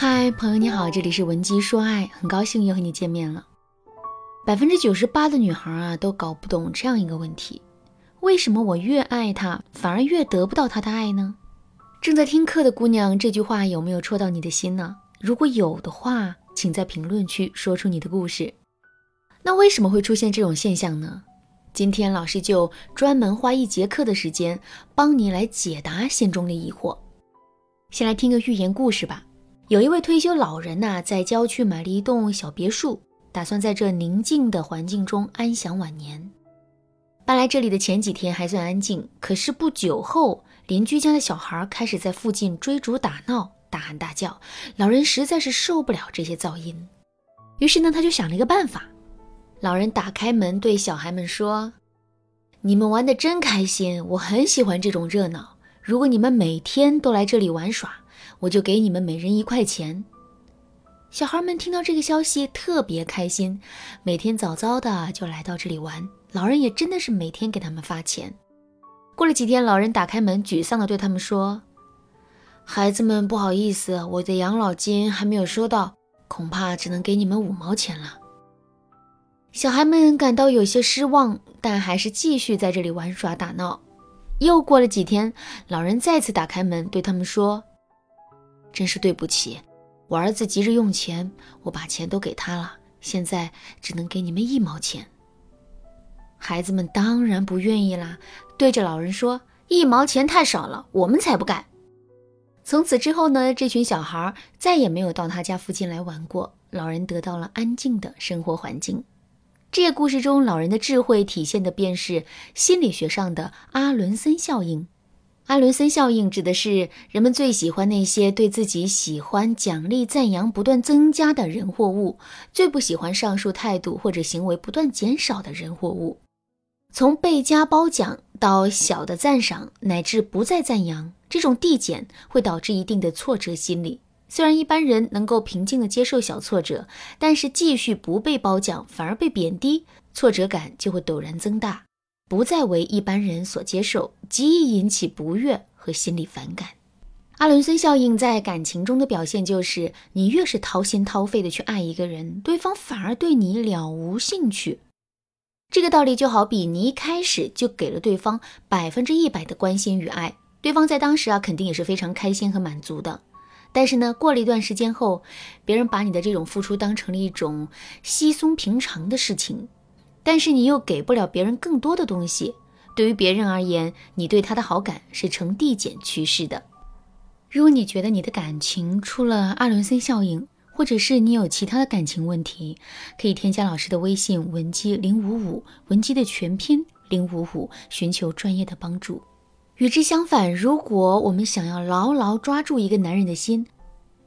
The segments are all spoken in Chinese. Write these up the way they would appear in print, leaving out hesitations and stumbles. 嗨，朋友你好，这里是文姬说爱，很高兴又和你见面了。98%的女孩都搞不懂这样一个问题，为什么我越爱她，反而越得不到她的爱呢？正在听课的姑娘，这句话有没有戳到你的心呢？如果有的话，请在评论区说出你的故事。那为什么会出现这种现象呢？今天老师就专门花一节课的时间，帮你来解答心中的疑惑。先来听个寓言故事吧。有一位退休老人在郊区买了一栋小别墅，打算在这宁静的环境中安享晚年。搬来这里的前几天还算安静，可是不久后，邻居家的小孩开始在附近追逐打闹，大喊大叫，老人实在是受不了这些噪音。于是他就想了一个办法。老人打开门对小孩们说：你们玩得真开心，我很喜欢这种热闹，如果你们每天都来这里玩耍，我就给你们每人1块钱。小孩们听到这个消息特别开心，每天早早的就来到这里玩，老人也真的是每天给他们发钱。过了几天，老人打开门沮丧地对他们说：孩子们，不好意思，我的养老金还没有收到，恐怕只能给你们5毛钱了。小孩们感到有些失望，但还是继续在这里玩耍打闹。又过了几天，老人再次打开门对他们说：真是对不起，我儿子急着用钱，我把钱都给他了，现在只能给你们1毛钱。孩子们当然不愿意啦，对着老人说：1毛钱太少了，我们才不干。从此之后呢，这群小孩再也没有到他家附近来玩过，老人得到了安静的生活环境。这个故事中，老人的智慧体现的便是心理学上的阿伦森效应。阿伦森效应指的是人们最喜欢那些对自己喜欢、奖励、赞扬不断增加的人或物，最不喜欢上述态度或者行为不断减少的人或物。从倍加褒奖到小的赞赏，乃至不再赞扬，这种递减会导致一定的挫折心理。虽然一般人能够平静地接受小挫折，但是继续不被褒奖，反而被贬低，挫折感就会陡然增大，不再为一般人所接受，极易引起不悦和心理反感。阿伦森效应在感情中的表现就是，你越是掏心掏肺的去爱一个人，对方反而对你了无兴趣。这个道理就好比你一开始就给了对方100%的关心与爱，对方在当时肯定也是非常开心和满足的。但是呢，过了一段时间后，别人把你的这种付出当成了一种稀松平常的事情，但是你又给不了别人更多的东西，对于别人而言，你对他的好感是呈递减趋势的。如果你觉得你的感情出了阿伦森效应，或者是你有其他的感情问题，可以添加老师的微信文姬055，文姬的全拼055，寻求专业的帮助。与之相反，如果我们想要牢牢抓住一个男人的心，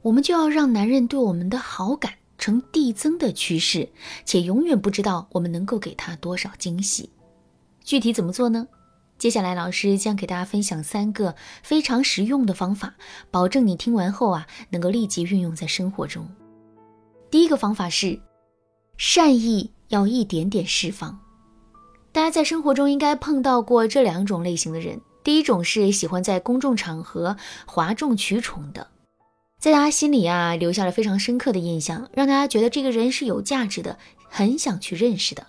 我们就要让男人对我们的好感呈递增的趋势，且永远不知道我们能够给他多少惊喜。具体怎么做呢？接下来老师将给大家分享3个非常实用的方法，保证你听完后能够立即运用在生活中。第一个方法是，善意要一点点释放。大家在生活中应该碰到过这2种类型的人。第一种是喜欢在公众场合哗众取宠的，在大家心里留下了非常深刻的印象，让大家觉得这个人是有价值的，很想去认识的。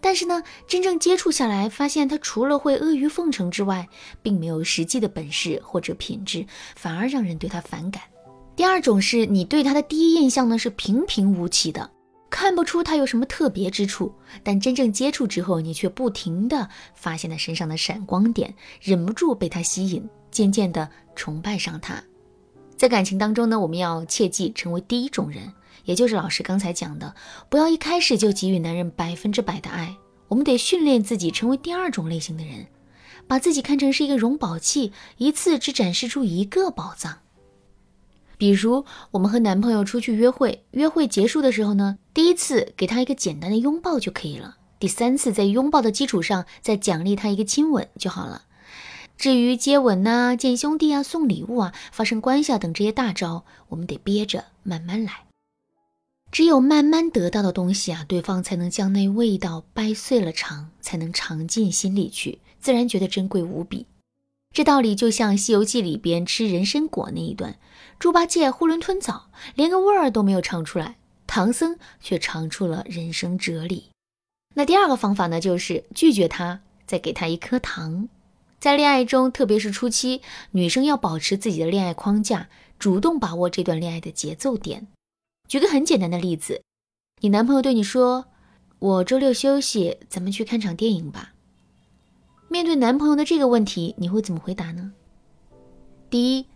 但是呢，真正接触下来，发现他除了会阿谀奉承之外，并没有实际的本事或者品质，反而让人对他反感。第二种是你对他的第一印象呢是平平无奇的，看不出他有什么特别之处，但真正接触之后，你却不停地发现他身上的闪光点，忍不住被他吸引，渐渐地崇拜上他。在感情当中呢，我们要切记成为第一种人，也就是老师刚才讲的，不要一开始就给予男人100%的爱，我们得训练自己成为第2种类型的人，把自己看成是一个容宝器，一次只展示出1个宝藏。比如我们和男朋友出去约会，约会结束的时候呢，第一次给他一个简单的拥抱就可以了，第3次在拥抱的基础上再奖励他一个亲吻就好了。至于接吻见兄弟送礼物发生关系等这些大招，我们得憋着慢慢来。只有慢慢得到的东西对方才能将那味道掰碎了尝，才能尝进心里去，自然觉得珍贵无比。这道理就像《西游记》里边吃人参果那一段，猪八戒囫囵吞枣，连个味儿都没有尝出来，唐僧却尝出了人生哲理。那第二个方法呢，就是拒绝他，再给他一颗糖。在恋爱中，特别是初期，女生要保持自己的恋爱框架，主动把握这段恋爱的节奏点。举个很简单的例子，你男朋友对你说，我周六休息，咱们去看场电影吧。面对男朋友的这个问题，你会怎么回答呢？第一，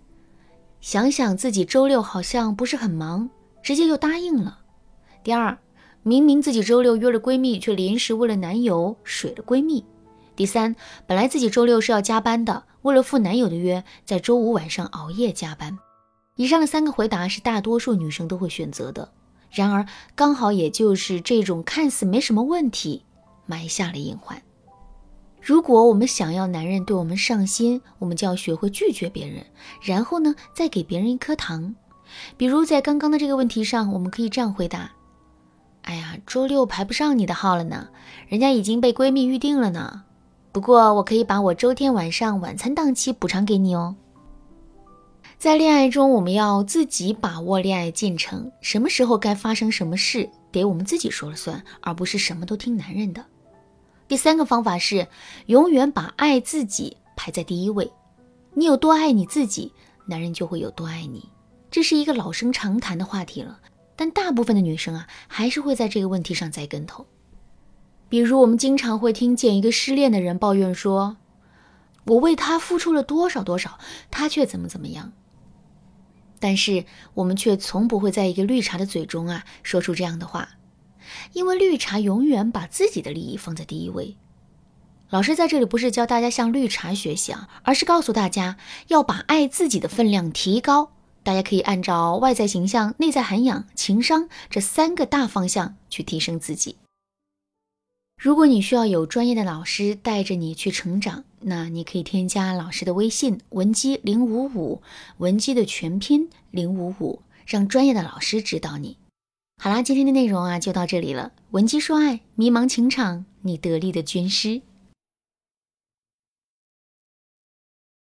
想想自己周六好像不是很忙，直接就答应了。第二，明明自己周六约了闺蜜，却临时为了男友水了闺蜜。第三，本来自己周六是要加班的，为了赴男友的约，在周五晚上熬夜加班。以上的三个回答是大多数女生都会选择的，然而刚好也就是这种看似没什么问题，埋下了隐患。如果我们想要男人对我们上心，我们就要学会拒绝别人，然后呢，再给别人一颗糖。比如在刚刚的这个问题上，我们可以这样回答，哎呀，周六排不上你的号了呢，人家已经被闺蜜预定了呢，不过我可以把我周天晚上晚餐档期补偿给你哦。在恋爱中，我们要自己把握恋爱进程，什么时候该发生什么事，得我们自己说了算，而不是什么都听男人的。第三个方法是，永远把爱自己排在第一位。你有多爱你自己，男人就会有多爱你。这是一个老生常谈的话题了，但大部分的女生啊，还是会在这个问题上栽跟头。比如我们经常会听见一个失恋的人抱怨说，我为他付出了多少多少，他却怎么怎么样。但是我们却从不会在一个绿茶的嘴中啊说出这样的话，因为绿茶永远把自己的利益放在第一位。老师在这里不是教大家向绿茶学习啊，而是告诉大家要把爱自己的分量提高。大家可以按照外在形象、内在涵养、情商这三个大方向去提升自己。如果你需要有专业的老师带着你去成长，那你可以添加老师的微信文姬055，文姬的全拼055，让专业的老师指导你。好啦，今天的内容啊就到这里了。文姬说爱，迷茫情场，你得力的军师。